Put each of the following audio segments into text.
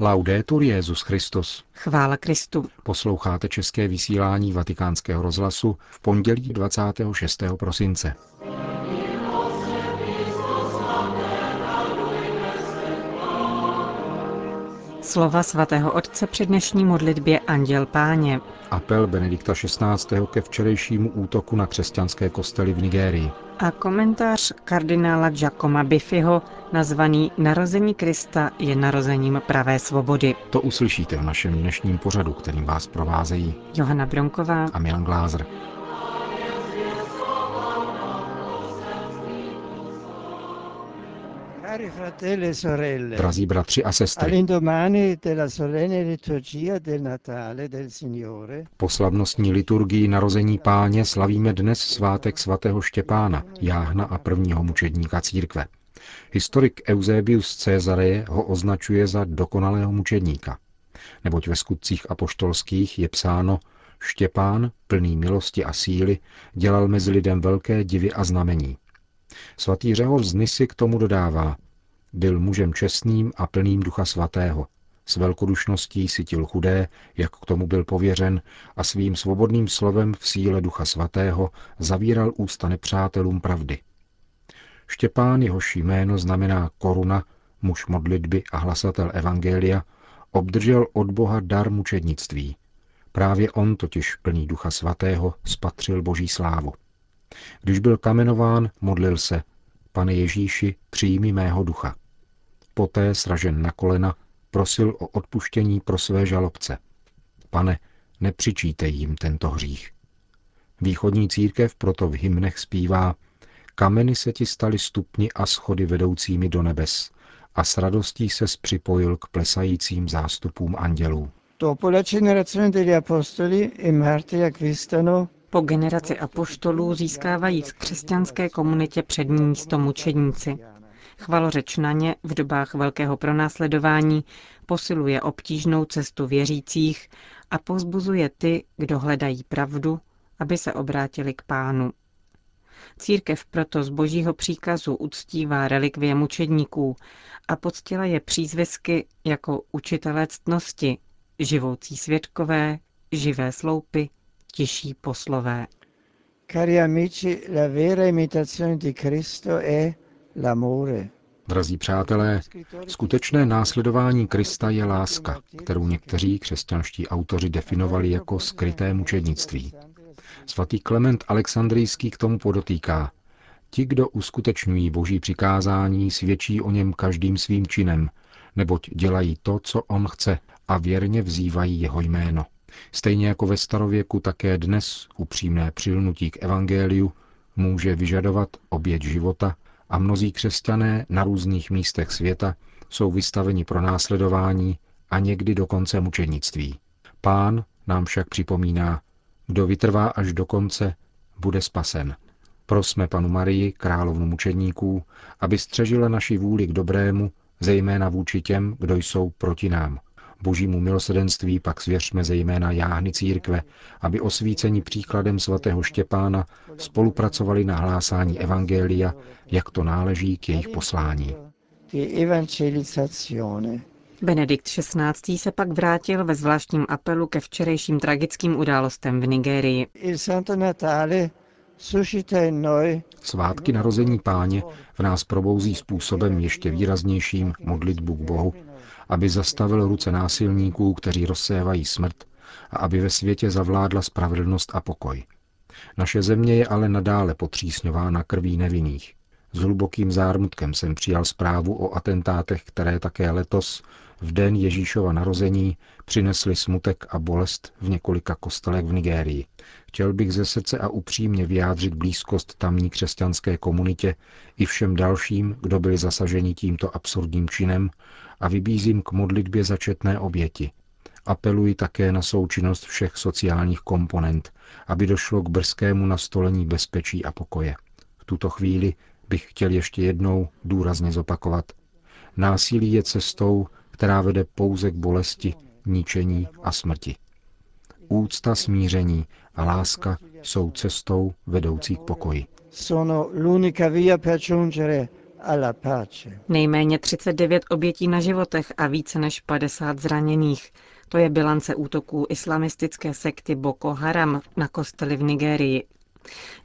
Laudetur Jesus Christus. Chvála Kristu. Posloucháte české vysílání Vatikánského rozhlasu v pondělí 26. prosince. Slova svatého otce při dnešní modlitbě Anděl Páně. Apel Benedikta XVI. Ke včerejšímu útoku na křesťanské kostely v Nigérii. A komentář kardinála Giacoma Biffiho, nazvaný Narození Krista je narozením pravé svobody. To uslyšíte v našem dnešním pořadu, kterým vás provázejí Johana Bronková a Milan Glázer. Drazí bratři a sestry, po slavnostní liturgii narození Páně slavíme dnes svátek svatého Štěpána, jáhna a prvního mučedníka církve. Historik Eusebius Caesareje ho označuje za dokonalého mučedníka, neboť ve Skutcích apoštolských je psáno: Štěpán, plný milosti a síly, dělal mezi lidem velké divy a znamení. Svatý Řehoř z Nysy k tomu dodává: byl mužem čestným a plným Ducha Svatého. S velkodušností sytil chudé, jak k tomu byl pověřen, a svým svobodným slovem v síle Ducha Svatého zavíral ústa nepřátelům pravdy. Štěpán, jehož jméno znamená koruna, muž modlitby a hlasatel evangelia, obdržel od Boha dar mučednictví. Právě on totiž, plný Ducha Svatého, spatřil Boží slávu. Když byl kamenován, modlil se: Pane Ježíši, přijmi mého ducha. Poté, sražen na kolena, prosil o odpuštění pro své žalobce: Pane, nepřičítej jim tento hřích. Východní církev proto v hymnech zpívá: Kameny se ti staly stupni a schody vedoucími do nebes, a s radostí ses připojil k plesajícím zástupům andělů. Dopo la generazione degli apostoli e martiri acquistano. Po generaci apoštolů získávají v křesťanské komunitě přední místo mučedníci. Chvalořeč na ně v dobách velkého pronásledování posiluje obtížnou cestu věřících a povzbuzuje ty, kdo hledají pravdu, aby se obrátili k Pánu. Církev proto z Božího příkazu uctívá relikvie mučedníků a poctila je přízvisky jako učitelé ctnosti, živoucí svědkové, živé sloupy, tiší poslové. Drazí přátelé, skutečné následování Krista je láska, kterou někteří křesťanští autoři definovali jako skryté mučednictví. Svatý Klement Alexandrijský k tomu podotýká: ti, kdo uskutečňují Boží přikázání, svědčí o něm každým svým činem, neboť dělají to, co on chce, a věrně vzývají jeho jméno. Stejně jako ve starověku, také dnes upřímné přilnutí k evangeliu může vyžadovat oběť života a mnozí křesťané na různých místech světa jsou vystaveni pronásledování a někdy dokonce mučednictví. Pán nám však připomíná: kdo vytrvá až do konce, bude spasen. Prosme panu Marii, královnu mučedníků, aby střežila naši vůli k dobrému, zejména vůči těm, kdo jsou proti nám. Božímu milosedenství pak svěřme zejména jáhny církve, aby osvíceni příkladem svatého Štěpána spolupracovali na hlásání evangelia, jak to náleží k jejich poslání. Benedikt XVI. Se pak vrátil ve zvláštním apelu ke včerejším tragickým událostem v Nigérii. Svátky narození Páně v nás probouzí způsobem ještě výraznějším modlitbu k Bohu, aby zastavil ruce násilníků, kteří rozsévají smrt, a aby ve světě zavládla spravedlnost a pokoj. Naše země je ale nadále potřísňována krví nevinných. S hlubokým zármutkem jsem přijal zprávu o atentátech, které také letos, v den Ježíšova narození, přinesly smutek a bolest v několika kostelech v Nigérii. Chtěl bych ze srdce a upřímně vyjádřit blízkost tamní křesťanské komunitě i všem dalším, kdo byli zasaženi tímto absurdním činem, a vybízím k modlitbě za četné oběti. Apeluji také na součinnost všech sociálních komponent, aby došlo k brzkému nastolení bezpečí a pokoje. V tuto chvíli bych chtěl ještě jednou důrazně zopakovat: násilí je cestou, která vede pouze k bolesti, ničení a smrti. Úcta, smíření a láska jsou cestou vedoucí k pokoji. Nejméně 39 obětí na životech a více než 50 zraněných. To je bilance útoků islamistické sekty Boko Haram na kostely v Nigérii.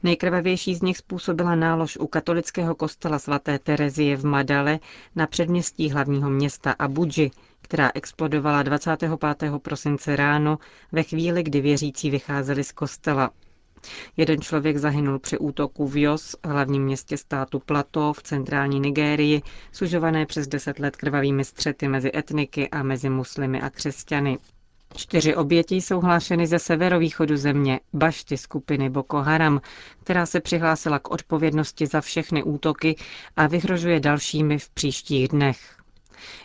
Nejkrvavější z nich způsobila nálož u katolického kostela svaté Terezie v Madale na předměstí hlavního města Abudži, která explodovala 25. prosince ráno ve chvíli, kdy věřící vycházeli z kostela. Jeden člověk zahynul při útoku v Jos, hlavním městě státu Plateau v centrální Nigérii, sužované přes 10 let krvavými střety mezi etniky a mezi muslimy a křesťany. 4 oběti jsou hlášeny ze severovýchodu země, bašty skupiny Boko Haram, která se přihlásila k odpovědnosti za všechny útoky a vyhrožuje dalšími v příštích dnech.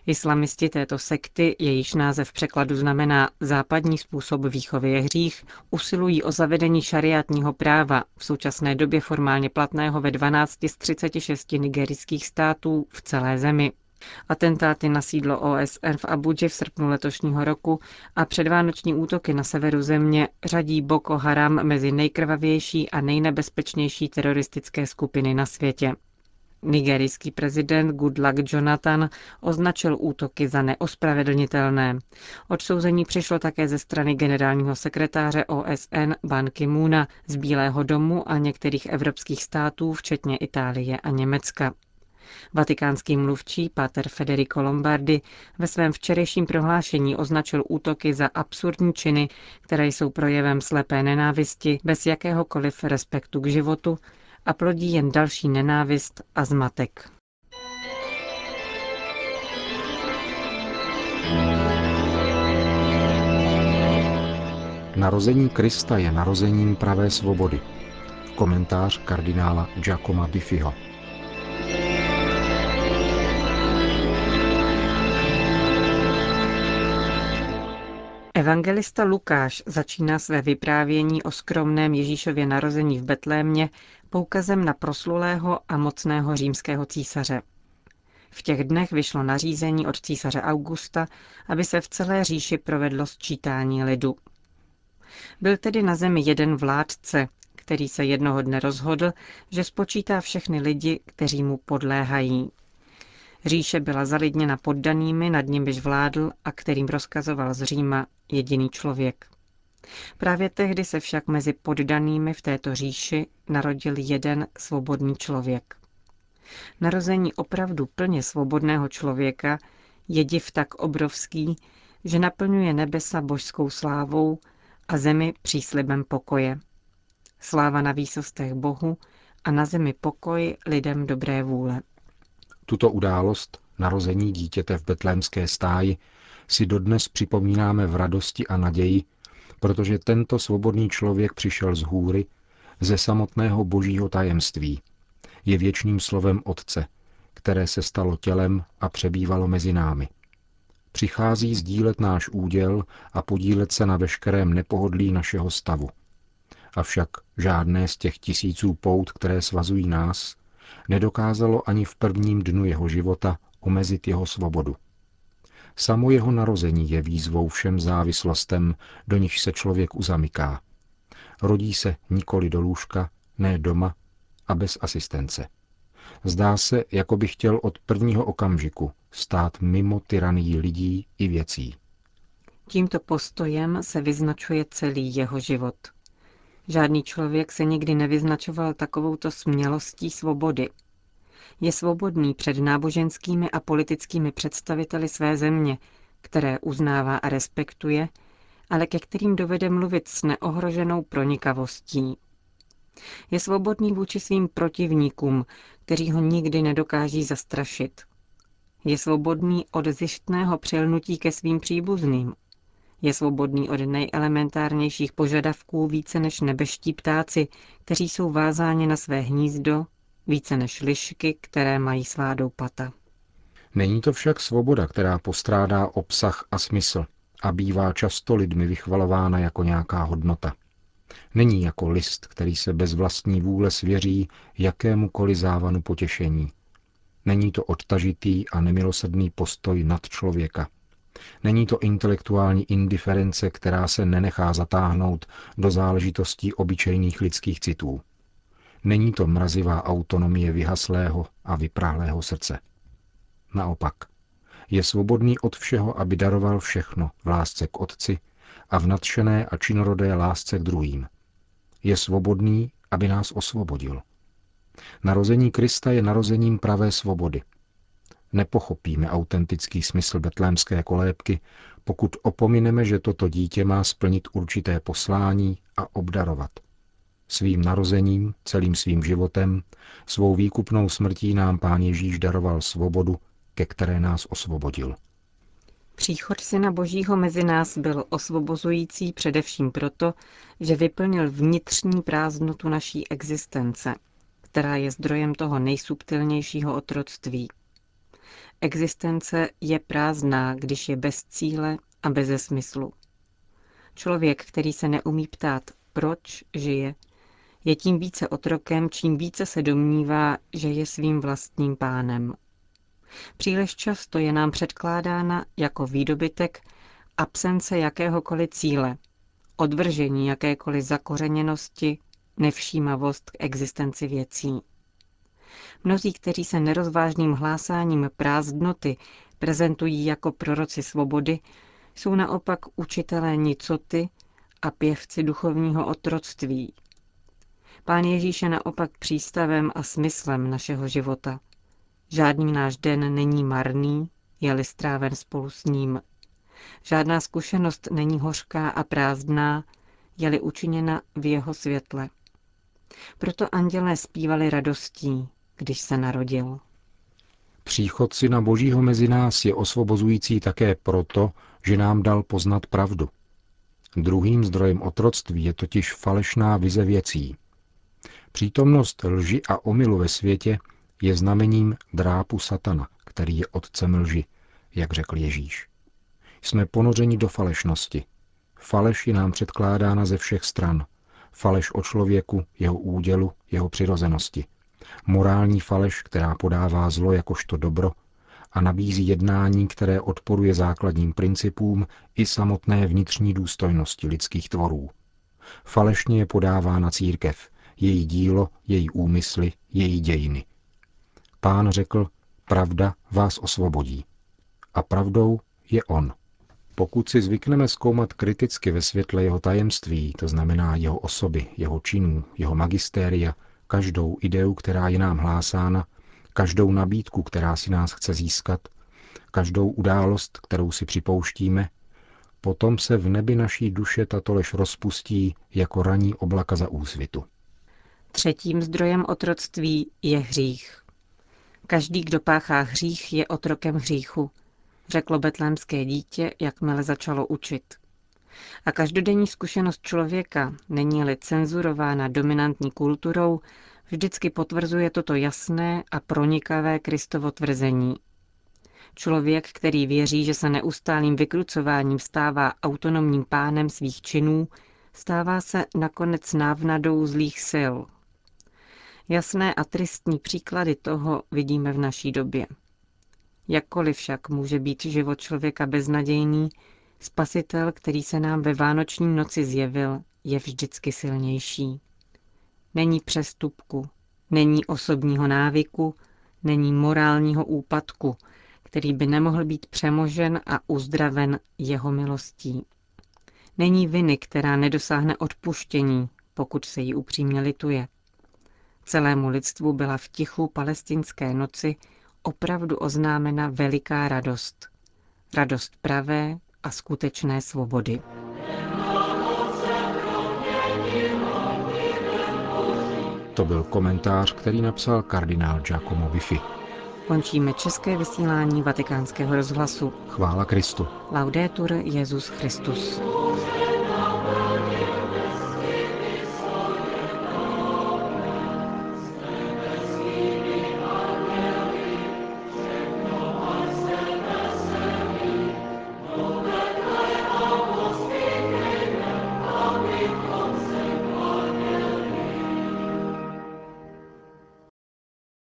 Islamisti této sekty, jejíž název v překladu znamená západní způsob výchovy je hřích, usilují o zavedení šariátního práva, v současné době formálně platného ve 12 z 36 nigerijských států v celé zemi. Atentáty na sídlo OSN v Abudži v srpnu letošního roku a předvánoční útoky na severu země řadí Boko Haram mezi nejkrvavější a nejnebezpečnější teroristické skupiny na světě. Nigerijský prezident Goodluck Jonathan označil útoky za neospravedlnitelné. Odsouzení přišlo také ze strany generálního sekretáře OSN Ban Ki-moona, z Bílého domu a některých evropských států, včetně Itálie a Německa. Vatikánský mluvčí páter Federico Lombardi ve svém včerejším prohlášení označil útoky za absurdní činy, které jsou projevem slepé nenávisti bez jakéhokoliv respektu k životu, a plodí jen další nenávist a zmatek. Narození Krista je narozením pravé svobody. Komentář kardinála Giacoma Biffiho. Evangelista Lukáš začíná své vyprávění o skromném Ježíšově narození v Betlémě poukazem na proslulého a mocného římského císaře. V těch dnech vyšlo nařízení od císaře Augusta, aby se v celé říši provedlo sčítání lidu. Byl tedy na zemi jeden vládce, který se jednoho dne rozhodl, že spočítá všechny lidi, kteří mu podléhají. Říše byla zalidněna poddanými, nad nimiž vládl a kterým rozkazoval z Říma jediný člověk. Právě tehdy se však mezi poddanými v této říši narodil jeden svobodný člověk. Narození opravdu plně svobodného člověka je div tak obrovský, že naplňuje nebesa božskou slávou a zemi příslibem pokoje. Sláva na výsostech Bohu a na zemi pokoj lidem dobré vůle. Tuto událost, narození dítěte v betlémské stáji, si dodnes připomínáme v radosti a naději, protože tento svobodný člověk přišel z hůry, ze samotného božího tajemství. Je věčným slovem Otce, které se stalo tělem a přebývalo mezi námi. Přichází sdílet náš úděl a podílet se na veškerém nepohodlí našeho stavu. Avšak žádné z těch tisíců pout, které svazují nás, nedokázalo ani v prvním dnu jeho života omezit jeho svobodu. Samo jeho narození je výzvou všem závislostem, do nichž se člověk uzamyká. Rodí se nikoli do lůžka, ne doma a bez asistence. Zdá se, jako by chtěl od prvního okamžiku stát mimo tyranii lidí i věcí. Tímto postojem se vyznačuje celý jeho život. Žádný člověk se nikdy nevyznačoval takovouto smělostí svobody. Je svobodný před náboženskými a politickými představiteli své země, které uznává a respektuje, ale ke kterým dovede mluvit s neohroženou pronikavostí. Je svobodný vůči svým protivníkům, kteří ho nikdy nedokáží zastrašit. Je svobodný od zištného přilnutí ke svým příbuzným. Je svobodný od nejelementárnějších požadavků více než nebeští ptáci, kteří jsou vázáni na své hnízdo, více než lišky, které mají svá doupata. Není to však svoboda, která postrádá obsah a smysl a bývá často lidmi vychvalována jako nějaká hodnota. Není jako list, který se bez vlastní vůle svěří jakémukoli závanu potěšení. Není to odtažitý a nemilosrdný postoj nad člověka. Není to intelektuální indiference, která se nenechá zatáhnout do záležitostí obyčejných lidských citů. Není to mrazivá autonomie vyhaslého a vyprahlého srdce. Naopak, je svobodný od všeho, aby daroval všechno v lásce k otci a v nadšené a činorodé lásce k druhým. Je svobodný, aby nás osvobodil. Narození Krista je narozením pravé svobody. Nepochopíme autentický smysl betlémské kolébky, pokud opomineme, že toto dítě má splnit určité poslání a obdarovat. Svým narozením, celým svým životem, svou výkupnou smrtí nám Pán Ježíš daroval svobodu, ke které nás osvobodil. Příchod Syna Božího mezi nás byl osvobozující především proto, že vyplnil vnitřní prázdnotu naší existence, která je zdrojem toho nejsubtilnějšího otroctví. Existence je prázdná, když je bez cíle a beze smyslu. Člověk, který se neumí ptát, proč žije, je tím více otrokem, čím více se domnívá, že je svým vlastním pánem. Příliš často je nám předkládána jako výdobytek absence jakéhokoliv cíle, odvržení jakékoliv zakořeněnosti, nevšímavost k existenci věcí. Mnozí, kteří se nerozvážným hlásáním prázdnoty prezentují jako proroci svobody, jsou naopak učitelé nicoty a pěvci duchovního otroctví. Pán Ježíš je naopak přístavem a smyslem našeho života. Žádný náš den není marný, je-li stráven spolu s ním. Žádná zkušenost není hořká a prázdná, je-li učiněna v jeho světle. Proto andělé zpívali radostí, když se narodil. Příchod Syna Božího mezi nás je osvobozující také proto, že nám dal poznat pravdu. Druhým zdrojem otroctví je totiž falešná vize věcí. Přítomnost lži a omylu ve světě je znamením drápu satana, který je otcem lži, jak řekl Ježíš. Jsme ponořeni do falešnosti. Faleš je nám předkládána ze všech stran. Faleš o člověku, jeho údělu, jeho přirozenosti. Morální faleš, která podává zlo jakožto dobro a nabízí jednání, které odporuje základním principům i samotné vnitřní důstojnosti lidských tvorů. Falešně je podávána církev, její dílo, její úmysly, její dějiny. Pán řekl, pravda vás osvobodí. A pravdou je on. Pokud si zvykneme zkoumat kriticky ve světle jeho tajemství, to znamená jeho osoby, jeho činů, jeho magistéria, každou ideu, která je nám hlásána, každou nabídku, která si nás chce získat, každou událost, kterou si připouštíme, potom se v nebi naší duše tato lež rozpustí jako raní oblaka za úsvitu. Třetím zdrojem otroctví je hřích. Každý, kdo páchá hřích, je otrokem hříchu, řeklo betlémské dítě, jakmile začalo učit. A každodenní zkušenost člověka, není-li cenzurována dominantní kulturou, vždycky potvrzuje toto jasné a pronikavé Kristovo tvrzení. Člověk, který věří, že se neustálým vykrucováním stává autonomním pánem svých činů, stává se nakonec návnadou zlých sil. Jasné a tristní příklady toho vidíme v naší době. Jakkoliv však může být život člověka beznadějný, Spasitel, který se nám ve vánoční noci zjevil, je vždycky silnější. Není přestupku, není osobního návyku, není morálního úpadku, který by nemohl být přemožen a uzdraven jeho milostí. Není viny, která nedosáhne odpuštění, pokud se jí upřímně lituje. Celému lidstvu byla v tichu palestinské noci opravdu oznámena veliká radost. Radost pravé a skutečné svobody. To byl komentář, který napsal kardinál Giacomo Biffi. Končíme české vysílání Vatikánského rozhlasu. Chvála Kristu. Laudetur Jesus Christus.